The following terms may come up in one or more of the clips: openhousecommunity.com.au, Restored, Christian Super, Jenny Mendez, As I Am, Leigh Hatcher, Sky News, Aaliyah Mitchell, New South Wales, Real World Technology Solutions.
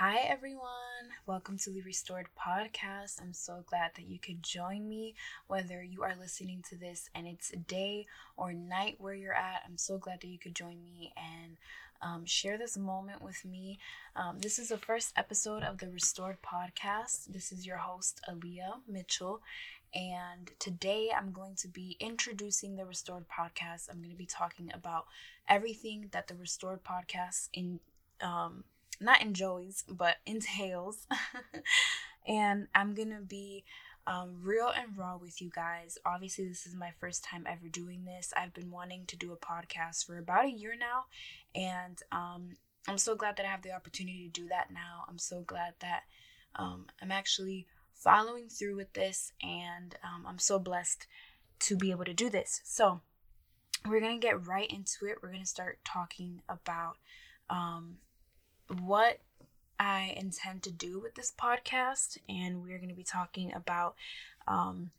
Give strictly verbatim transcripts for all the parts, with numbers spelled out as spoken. Hi everyone, welcome to the Restored podcast. I'm so glad that you could join me, whether you are listening to this and it's day or night where you're at. I'm so glad that you could join me and um, share this moment with me. Um, this is the first episode of the Restored podcast. This is your host, Aaliyah Mitchell. And today I'm going to be introducing the Restored podcast. I'm going to be talking about everything that the Restored podcast in um not enjoys, but entails. And I'm going to be um, real and raw with you guys. Obviously, this is my first time ever doing this. I've been wanting to do a podcast for about a year now. And um, I'm so glad that I have the opportunity to do that now. I'm so glad that um, I'm actually following through with this. And um, I'm so blessed to be able to do this. So we're going to get right into it. We're going to start talking about... Um, what I intend to do with this podcast, and we're going to be talking about um,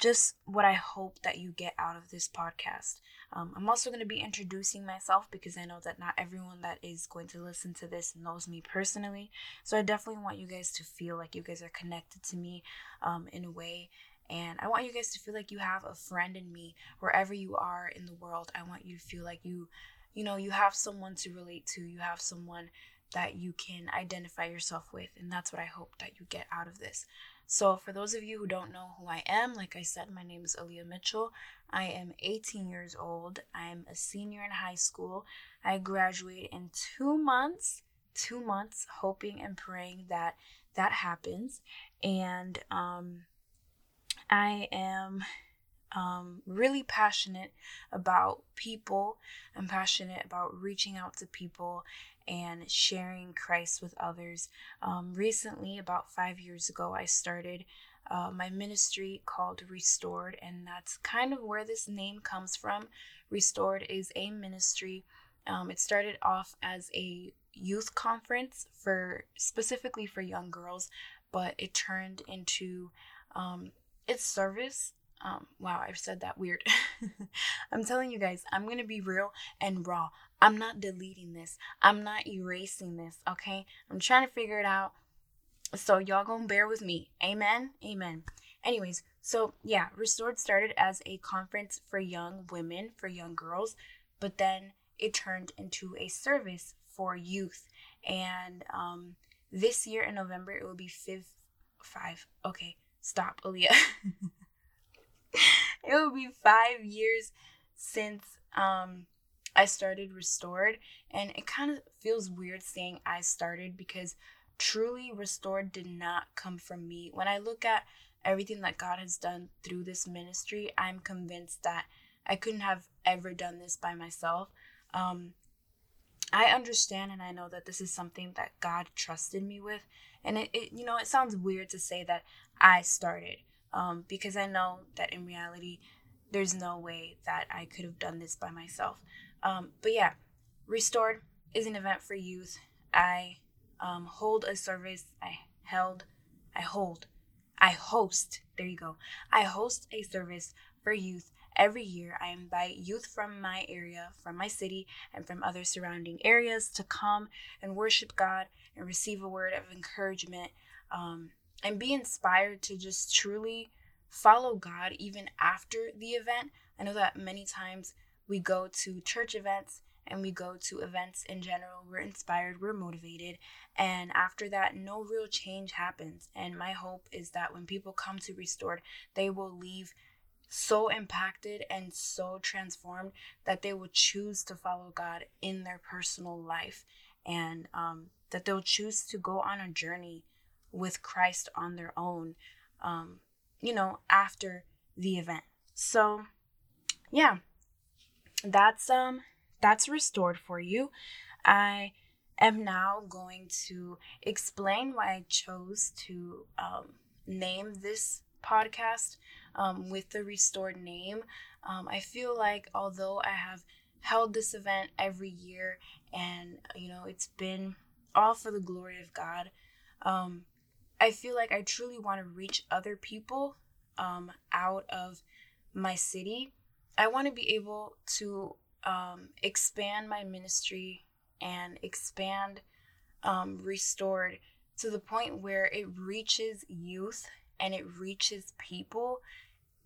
just what I hope that you get out of this podcast. Um, I'm also going to be introducing myself because I know that not everyone that is going to listen to this knows me personally, so I definitely want you guys to feel like you guys are connected to me um, in a way. And I want you guys to feel like you have a friend in me wherever you are in the world. I want you to feel like you, you know, you have someone to relate to. You have someone that you can identify yourself with, and that's what I hope that you get out of this. So for those of you who don't know who I am, like I said, my name is Aaliyah Mitchell. I am eighteen years old. I'm a senior in high school. I graduate in two months, two months, hoping and praying that that happens. And um, I am... Um, really passionate about people. I'm passionate about reaching out to people and sharing Christ with others. Um, recently, about five years ago, I started uh, my ministry called Restored, and that's kind of where this name comes from. Restored is a ministry. Um, it started off as a youth conference for specifically for young girls, but it turned into um, its service. Um, wow, I've said that weird. I'm telling you guys, I'm going to be real and raw. I'm not deleting this. I'm not erasing this, okay? I'm trying to figure it out. So y'all gonna bear with me. Amen? Amen. Anyways, so yeah, Restored started as a conference for young women, for young girls, but then it turned into a service for youth. And um, this year in November, it will be fifth, five. Okay, stop, Aaliyah. It will be five years since um, I started Restored, and it kind of feels weird saying I started because truly Restored did not come from me. When I look at everything that God has done through this ministry, I'm convinced that I couldn't have ever done this by myself. Um, I understand and I know that this is something that God trusted me with, and it, it you know, it sounds weird to say that I started. Um, because I know that in reality, there's no way that I could have done this by myself. Um, but yeah, Restored is an event for youth. I um, hold a service. I held, I hold, I host, there you go. I host a service for youth every year. I invite youth from my area, from my city, and from other surrounding areas to come and worship God and receive a word of encouragement. Um, And be inspired to just truly follow God even after the event. I know that many times we go to church events and we go to events in general. We're inspired, we're motivated. And after that, no real change happens. And my hope is that when people come to Restored, they will leave so impacted and so transformed that they will choose to follow God in their personal life. And um, that they'll choose to go on a journey with Christ on their own, um, you know, after the event. So yeah, that's, um, that's Restored for you. I am now going to explain why I chose to, um, name this podcast, um, with the Restored name. Um, I feel like although I have held this event every year and, you know, it's been all for the glory of God, um, I feel like I truly want to reach other people um, out of my city. I want to be able to um, expand my ministry and expand um, restored to the point where it reaches youth and it reaches people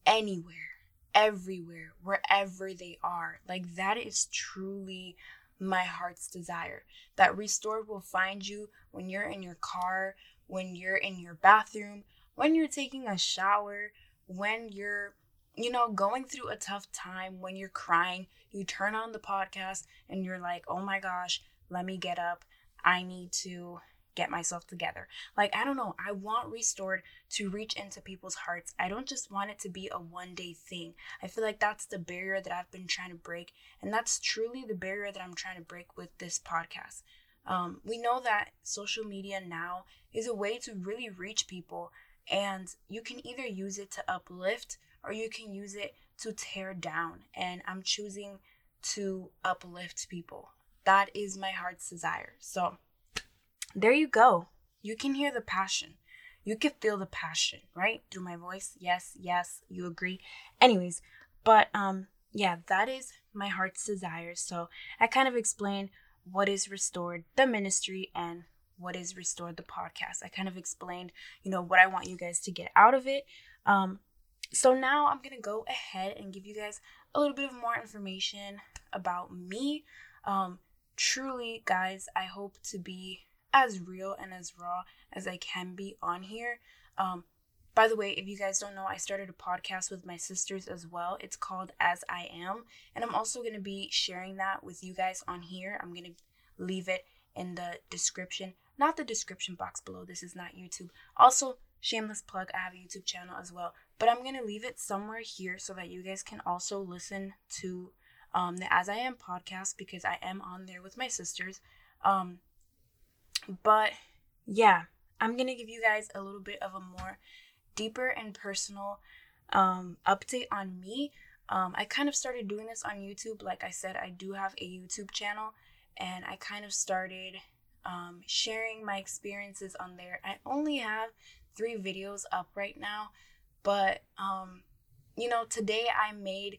anywhere, everywhere, wherever they are. Like, that is truly my heart's desire. That Restored will find you when you're in your car, when you're in your bathroom, when you're taking a shower, when you're, you know, going through a tough time, when you're crying, you turn on the podcast and you're like, oh my gosh, let me get up. I need to get myself together. Like, I don't know. I want Restored to reach into people's hearts. I don't just want it to be a one day thing. I feel like that's the barrier that I've been trying to break. And that's truly the barrier that I'm trying to break with this podcast. Um, we know that social media now is a way to really reach people. And you can either use it to uplift or you can use it to tear down. And I'm choosing to uplift people. That is my heart's desire. So there you go. You can hear the passion. You can feel the passion, right? Through my voice. Yes, yes, you agree. Anyways, but um, yeah, that is my heart's desire. So I kind of explained what is Restored, the ministry, and what is Restored, the podcast. I kind of explained, you know, what I want you guys to get out of it. Um, so now I'm going to go ahead and give you guys a little bit of more information about me. Um, truly, guys, I hope to be as real and as raw as I can be on here. Um, by the way, if you guys don't know, I started a podcast with my sisters as well. It's called As I Am. And I'm also going to be sharing that with you guys on here. I'm going to leave it in the description. Not the description box below. This is not YouTube. Also, shameless plug, I have a YouTube channel as well. But I'm going to leave it somewhere here so that you guys can also listen to um, the As I Am podcast, because I am on there with my sisters. Um, but yeah, I'm going to give you guys a little bit of a more deeper and personal um, update on me. Um, I kind of started doing this on YouTube. Like I said, I do have a YouTube channel. And I kind of started um, sharing my experiences on there. I only have three videos up right now. But, um, you know, today I made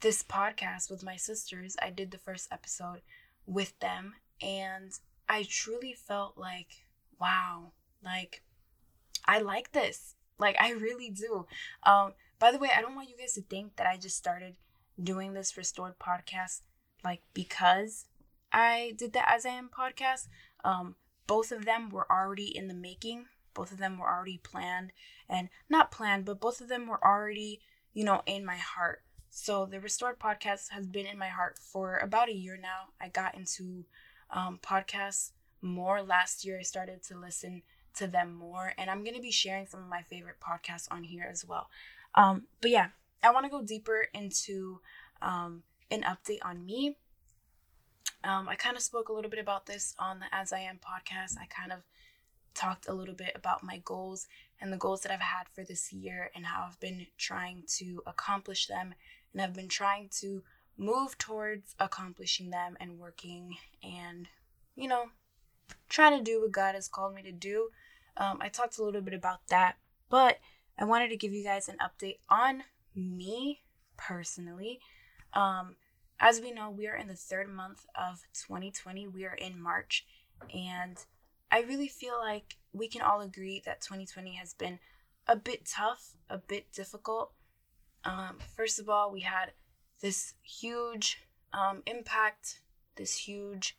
this podcast with my sisters. I did the first episode with them. And I truly felt like, wow, like, I like this. Like, I really do. Um, by the way, I don't want you guys to think that I just started doing this Restored podcast, like, because I did the As I Am podcast. Um, both of them were already in the making. Both of them were already planned and not planned, but both of them were already, you know, in my heart. So the Restored podcast has been in my heart for about a year now. I got into um, podcasts more last year. I started to listen to them more, and I'm going to be sharing some of my favorite podcasts on here as well. Um, but yeah, I want to go deeper into um, an update on me. Um, I kind of spoke a little bit about this on the As I Am podcast. I kind of talked a little bit about my goals and the goals that I've had for this year and how I've been trying to accomplish them. And I've been trying to move towards accomplishing them and working and, you know, trying to do what God has called me to do. Um, I talked a little bit about that, but I wanted to give you guys an update on me personally. Um, As we know, we are in the third month of twenty twenty. We are in March, and I really feel like we can all agree that twenty twenty has been a bit tough, a bit difficult. Um, first of all, we had this huge um, impact, this huge,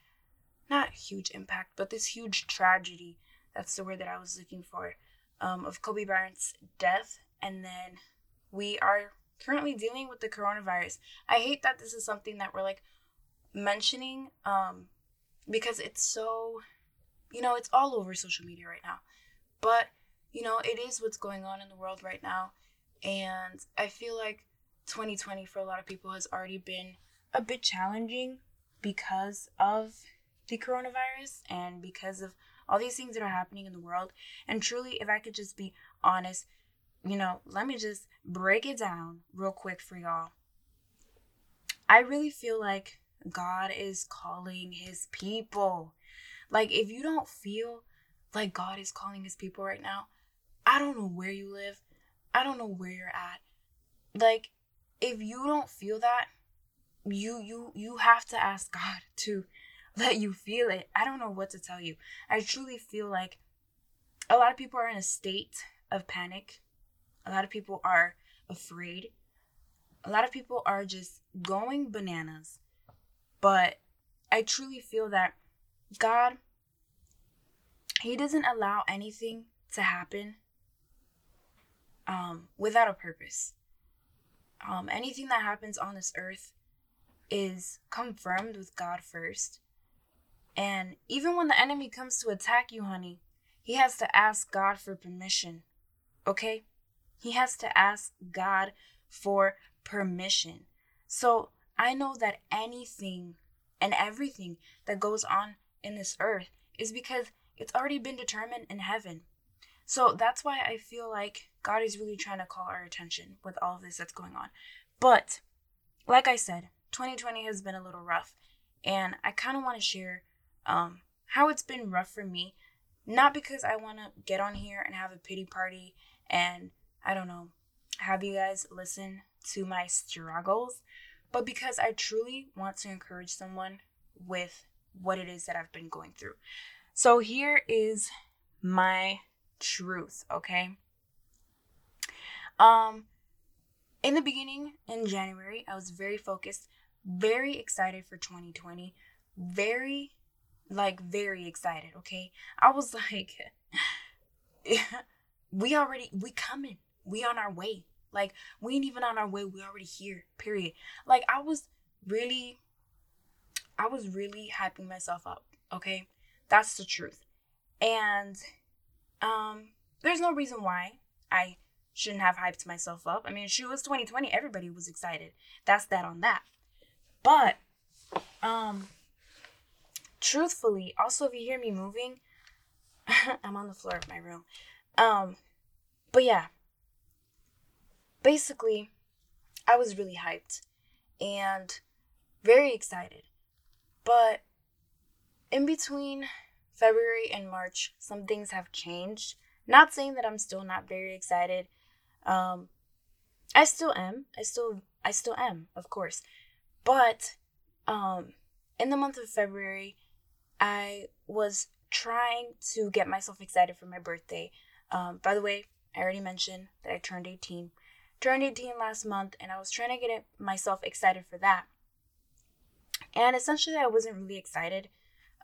not huge impact, but this huge tragedy. That's the word that I was looking for, um, of Kobe Bryant's death. And then we are currently dealing with the coronavirus. I hate that this is something that we're like mentioning um, because it's so, you know, it's all over social media right now. But, you know, it is what's going on in the world right now. And I feel like twenty twenty for a lot of people has already been a bit challenging because of the coronavirus and because of all these things that are happening in the world. And truly, if I could just be honest, you know, let me just break it down real quick for y'all. I really feel like God is calling his people. Like, if you don't feel like God is calling his people right now, I don't know where you live. I don't know where you're at. Like, if you don't feel that, you you you have to ask God to let you feel it. I don't know what to tell you. I truly feel like a lot of people are in a state of panic. A lot of people are afraid. A lot of people are just going bananas. But I truly feel that God, He doesn't allow anything to happen um, without a purpose. Um, anything that happens on this earth is confirmed with God first. And even when the enemy comes to attack you, honey, he has to ask God for permission. Okay? He has to ask God for permission. So I know that anything and everything that goes on in this earth is because it's already been determined in heaven. So that's why I feel like God is really trying to call our attention with all of this that's going on. But like I said, twenty twenty has been a little rough, and I kind of want to share um, how it's been rough for me. Not because I want to get on here and have a pity party and, I don't know, have you guys listen to my struggles, but because I truly want to encourage someone with what it is that I've been going through. So here is my truth, okay? Um, in the beginning, in January, I was very focused, very excited for twenty twenty, very, like, very excited, okay? I was like, we already, we coming, we on our way. Like, we ain't even on our way, we already here, period. Like, I was really, I was really hyping myself up, okay? That's the truth. And um, there's no reason why I shouldn't have hyped myself up. I mean, she was twenty twenty, everybody was excited. That's that on that. But um, truthfully, also if you hear me moving, I'm on the floor of my room. Um, but yeah, basically, I was really hyped and very excited. But in between February and March, some things have changed. Not saying that I'm still not very excited. Um, I still am. I still, I still am, of course. But um, in the month of February, I was trying to get myself excited for my birthday. Um, by the way, I already mentioned that I turned eighteen. Turned eighteen last month, and I was trying to get myself excited for that. And essentially, I wasn't really excited.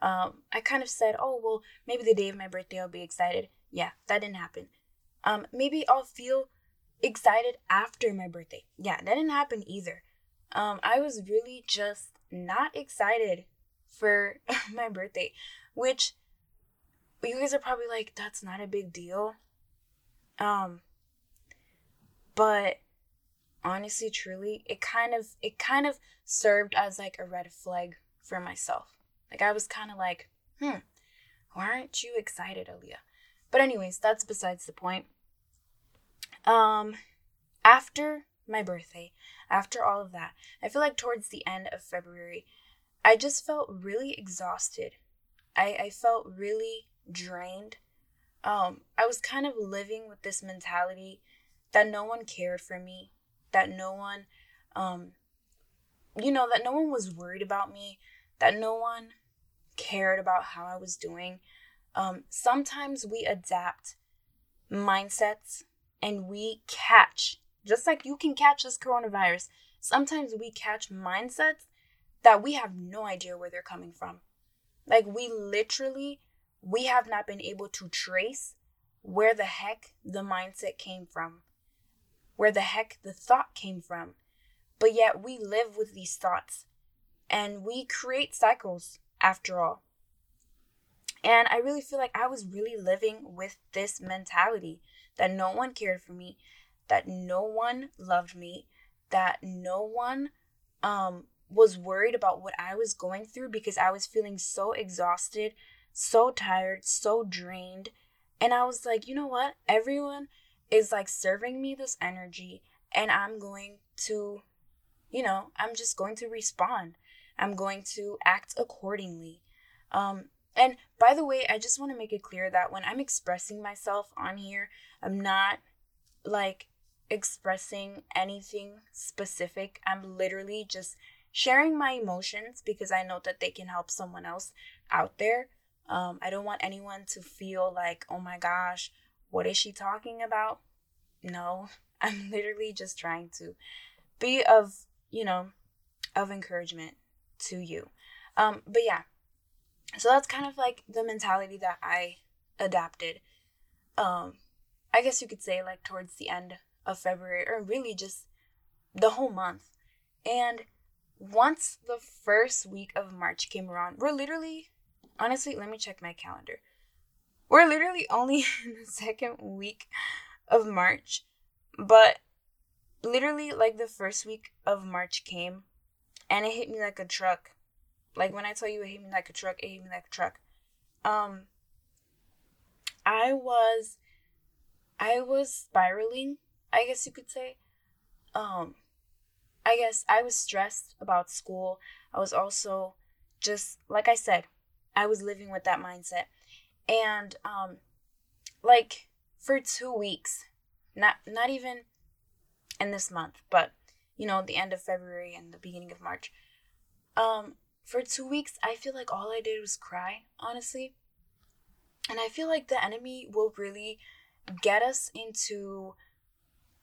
Um, I kind of said, oh, well, maybe the day of my birthday I'll be excited. Yeah, that didn't happen. Um, maybe I'll feel excited after my birthday. Yeah, that didn't happen either. Um, I was really just not excited for my birthday, which you guys are probably like, that's not a big deal. Um, but honestly, truly, it kind of, it kind of served as like a red flag for myself. Like, I was kind of like, hmm, why aren't you excited, Aaliyah? But anyways, that's besides the point. Um, after my birthday, after all of that, I feel like towards the end of February, I just felt really exhausted. I, I felt really drained. Um, I was kind of living with this mentality that no one cared for me, that no one, um, you know, that no one was worried about me, that no one cared about how I was doing. Um, sometimes we adapt mindsets and we catch, just like you can catch this coronavirus, sometimes we catch mindsets that we have no idea where they're coming from. Like, we literally, we have not been able to trace where the heck the mindset came from, where the heck the thought came from. But yet we live with these thoughts and we create cycles after all. And I really feel like I was really living with this mentality that no one cared for me, that no one loved me, that no one um, was worried about what I was going through because I was feeling so exhausted, so tired, so drained. And I was like, you know what? Everyone is like serving me this energy and I'm going to, you know, I'm just going to respond. I'm going to act accordingly. Um, and by the way, I just want to make it clear that when I'm expressing myself on here, I'm not like expressing anything specific. I'm literally just sharing my emotions because I know that they can help someone else out there. Um, I don't want anyone to feel like, oh my gosh, what is she talking about? No, I'm literally just trying to be of, you know, of encouragement to you. Um, but yeah, so that's kind of like the mentality that I adapted. Um, I guess you could say like towards the end of February, or really just the whole month. And once the first week of March came around, we're literally, honestly, let me check my calendar. We're literally only in the second week of March, but literally like the first week of March came and it hit me like a truck. Like when I tell you it hit me like a truck, it hit me like a truck. Um, I was, I was spiraling, I guess you could say. Um, I guess I was stressed about school. I was also just, like I said, I was living with that mindset. And, um, like for two weeks, not, not even in this month, but you know, the end of February and the beginning of March, um, for two weeks, I feel like all I did was cry, honestly. And I feel like the enemy will really get us into,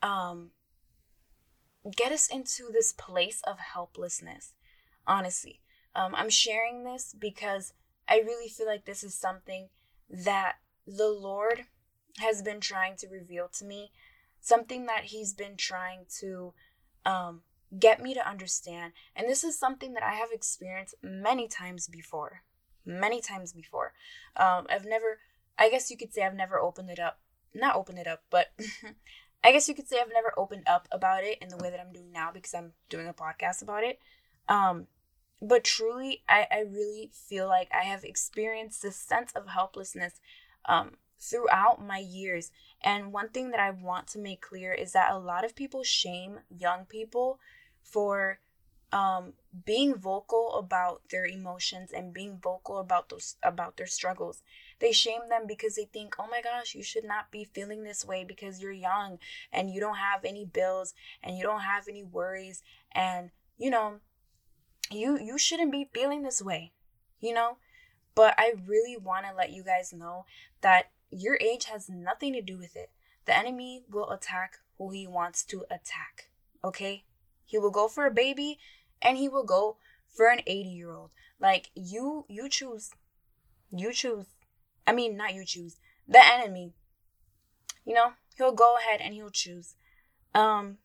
um, get us into this place of helplessness, honestly. Um, I'm sharing this because I really feel like this is something that the Lord has been trying to reveal to me, something that he's been trying to um, get me to understand. And this is something that I have experienced many times before, many times before. Um, I've never, I guess you could say I've never opened it up, not opened it up, but I guess you could say I've never opened up about it in the way that I'm doing now because I'm doing a podcast about it. Um, But truly, I, I really feel like I have experienced this sense of helplessness um, throughout my years. And one thing that I want to make clear is that a lot of people shame young people for um, being vocal about their emotions and being vocal about those about their struggles. They shame them because they think, oh my gosh, you should not be feeling this way because you're young and you don't have any bills and you don't have any worries and, you know, You you shouldn't be feeling this way, you know? But I really want to let you guys know that your age has nothing to do with it. The enemy will attack who he wants to attack, okay? He will go for a baby and he will go for an eighty-year-old. Like, you you choose. You choose. I mean, not you choose. The enemy, you know, he'll go ahead and he'll choose. Um,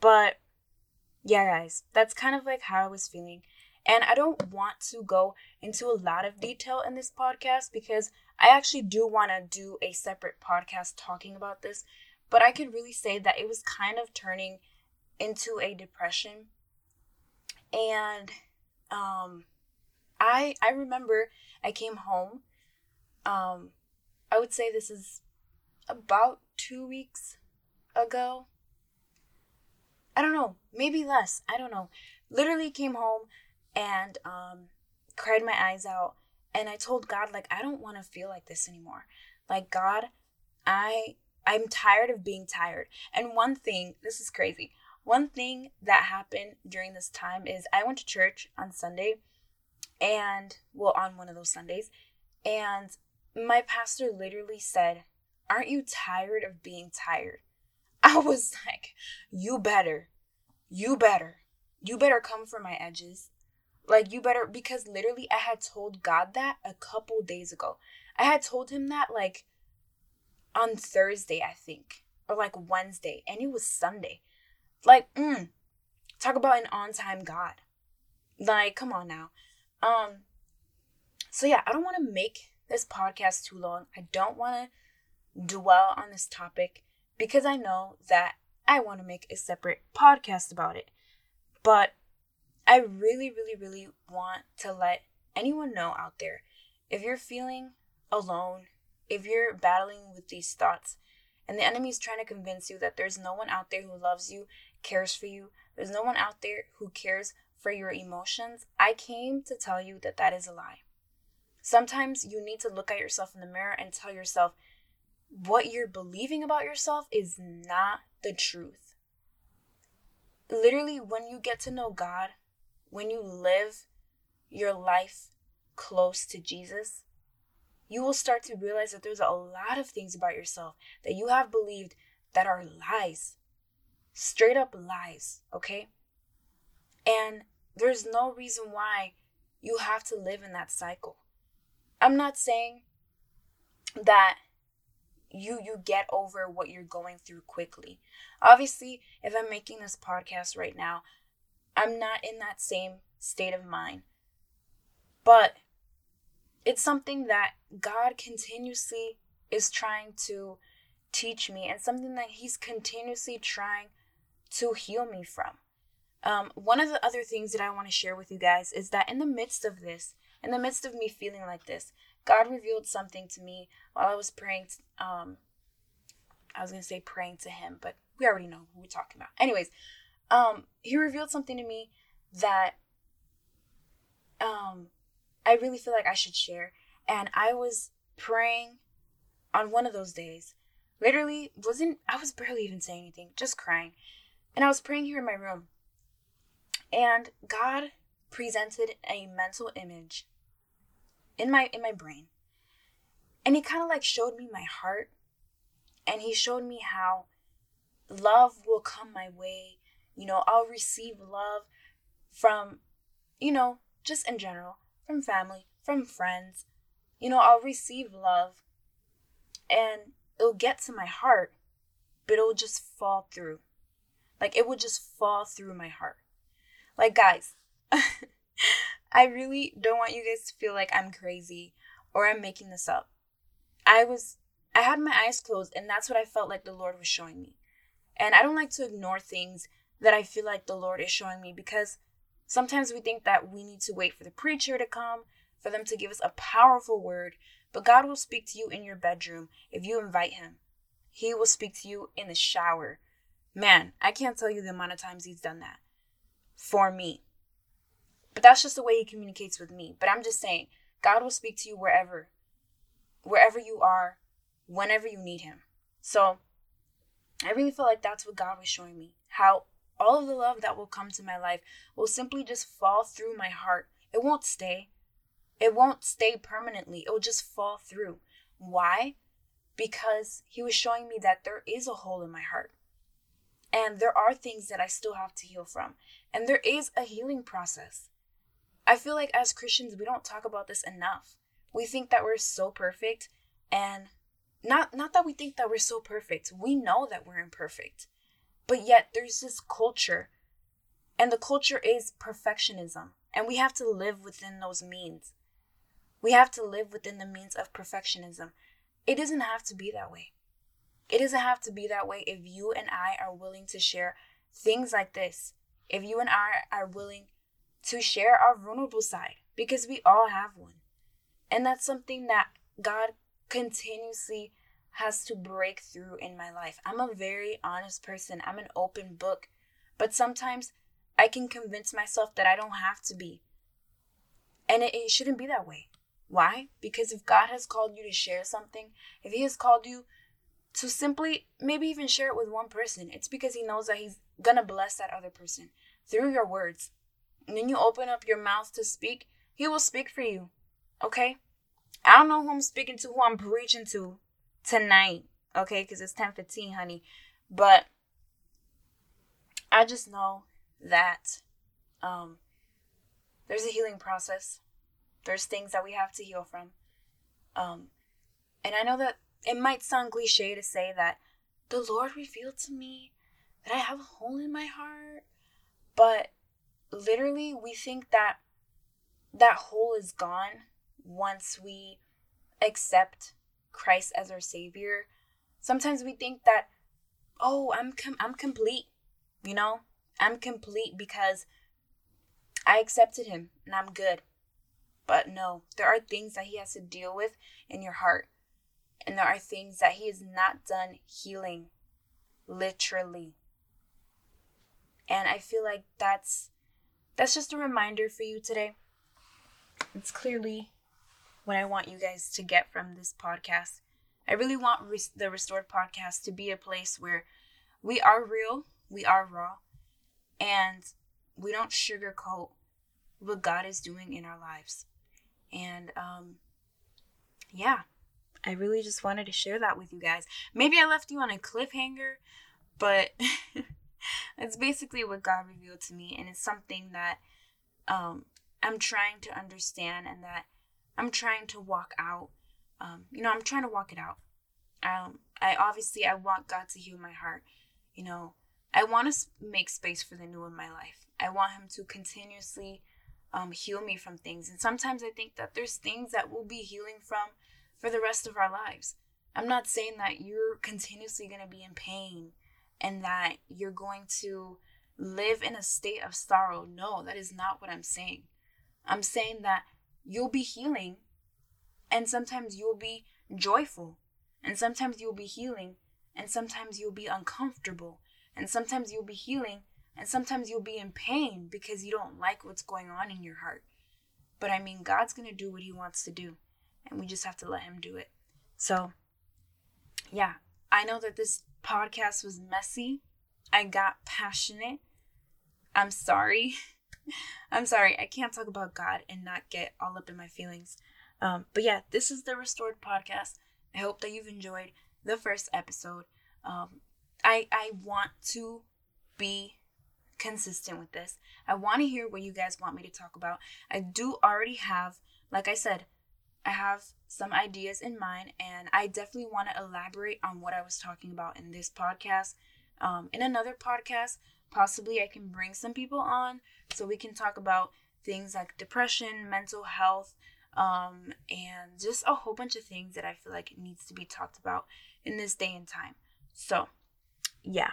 but... yeah, guys, that's kind of like how I was feeling. And I don't want to go into a lot of detail in this podcast because I actually do want to do a separate podcast talking about this. But I could really say that it was kind of turning into a depression. And um, I I remember I came home. Um, I would say this is about two weeks ago. I don't know, maybe less, I don't know. Literally came home and um, cried my eyes out. And I told God, like, I don't want to feel like this anymore. Like, God, I, I'm tired of being tired. And one thing, this is crazy. One thing that happened during this time is I went to church on Sunday. And, well, on one of those Sundays. And my pastor literally said, aren't you tired of being tired? I was like, you better, you better, you better come for my edges. Like, you better, because literally I had told God that a couple days ago. I had told him that like on Thursday, I think, or like Wednesday, and it was Sunday. Like, mm, talk about an on-time God. Like, come on now. Um. So yeah, I don't want to make this podcast too long. I don't want to dwell on this topic, because I know that I want to make a separate podcast about it. But I really, really, really want to let anyone know out there, if you're feeling alone, if you're battling with these thoughts, and the enemy is trying to convince you that there's no one out there who loves you, cares for you, there's no one out there who cares for your emotions, I came to tell you that that is a lie. Sometimes you need to look at yourself in the mirror and tell yourself, what you're believing about yourself is not the truth. literally, when you get to know God, when you live your life close to Jesus, you will start to realize that there's a lot of things about yourself that you have believed that are lies, straight up lies, okay? And there's no reason why you have to live in that cycle. I'm not saying that you you get over what you're going through quickly. Obviously, if I'm making this podcast right now, I'm not in that same state of mind. But it's something that God continuously is trying to teach me, and something that he's continuously trying to heal me from. Um, one of the other things that I want to share with you guys is that in the midst of this, in the midst of me feeling like this, God revealed something to me while I was praying. To, um, I was going to say praying to him, but we already know who we're talking about. Anyways, um, he revealed something to me that um, I really feel like I should share. And I was praying on one of those days, literally wasn't, I was barely even saying anything, just crying. And I was praying here in my room, and God presented a mental image in my in my brain, and he kind of like showed me my heart, and he showed me how love will come my way. You know, I'll receive love from, you know, just in general, from family, from friends. You know, I'll receive love, and it'll get to my heart, but it'll just fall through. Like, it will just fall through my heart. Like, guys, I really don't want you guys to feel like I'm crazy or I'm making this up. I was, I had my eyes closed, and that's what I felt like the Lord was showing me. And I don't like to ignore things that I feel like the Lord is showing me, because sometimes we think that we need to wait for the preacher to come, for them to give us a powerful word. But God will speak to you in your bedroom if you invite him. He will speak to you in the shower. Man, I can't tell you the amount of times he's done that for me. But that's just the way he communicates with me. But I'm just saying, God will speak to you wherever, wherever you are, whenever you need him. So I really felt like that's what God was showing me, how all of the love that will come to my life will simply just fall through my heart. It won't stay. It won't stay permanently. It will just fall through. Why? Because he was showing me that there is a hole in my heart. And there are things that I still have to heal from. And there is a healing process. I feel like as Christians, we don't talk about this enough. We think that we're so perfect. And not, not that we think that we're so perfect. We know that we're imperfect. But yet there's this culture. And the culture is perfectionism. And we have to live within those means. We have to live within the means of perfectionism. It doesn't have to be that way. It doesn't have to be that way if you and I are willing to share things like this. If you and I are willing to share our vulnerable side, because we all have one. And that's something that God continuously has to break through in my life. I'm a very honest person. I'm an open book. But sometimes I can convince myself that I don't have to be. And it, it shouldn't be that way. Why? Because if God has called you to share something, if he has called you to simply maybe even share it with one person, it's because he knows that he's going to bless that other person through your words. And then you open up your mouth to speak, he will speak for you. Okay? I don't know who I'm speaking to, who I'm preaching to tonight. Okay? Because it's ten fifteen, honey. But I just know that um, there's a healing process. There's things that we have to heal from. Um, and I know that it might sound cliche to say that the Lord revealed to me that I have a hole in my heart, but literally we think that that hole is gone once we accept Christ as our Savior. Sometimes we think that, oh, I'm com- I'm complete, you know, I'm complete because I accepted him and I'm good. But no, there are things that he has to deal with in your heart. And there are things that he is not done healing, literally. And I feel like that's that's just a reminder for you today. It's clearly what I want you guys to get from this podcast. I really want res- the Restored podcast to be a place where we are real, we are raw, And we don't sugarcoat what God is doing in our lives. And um, yeah, I really just wanted to share that with you guys. Maybe I left you on a cliffhanger, but it's basically what God revealed to me. And it's something that um, I'm trying to understand, and that I'm trying to walk out. Um, you know, I'm trying to walk it out. Um, I obviously, I want God to heal my heart. You know, I want to make space for the new in my life. I want him to continuously um, heal me from things. And sometimes I think that there's things that we'll be healing from for the rest of our lives. I'm not saying that you're continuously going to be in pain and that you're going to live in a state of sorrow. No, that is not what I'm saying. I'm saying that you'll be healing, and sometimes you'll be joyful, and sometimes you'll be healing, and sometimes you'll be uncomfortable, and sometimes you'll be healing, and sometimes you'll be in pain because you don't like what's going on in your heart. But I mean, God's going to do what he wants to do, and we just have to let him do it. So, yeah, I know that this podcast was messy. I got passionate. I'm sorry. I'm sorry. I can't talk about God and not get all up in my feelings. Um, but yeah, this is the Restored Podcast. I hope that you've enjoyed the first episode. Um, I I want to be consistent with this. I want to hear what you guys want me to talk about. I do already have, like I said, I have some ideas in mind, and I definitely want to elaborate on what I was talking about in this podcast. Um, in another podcast, possibly I can bring some people on so we can talk about things like depression, mental health, Um, and just a whole bunch of things that I feel like needs to be talked about in this day and time. So, yeah,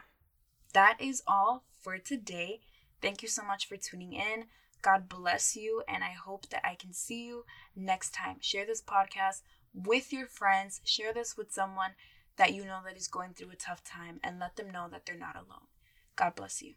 that is all for today. Thank you so much for tuning in. God bless you, and I hope that I can see you next time. Share this podcast with your friends. Share this with someone that you know that is going through a tough time, and let them know that they're not alone. God bless you.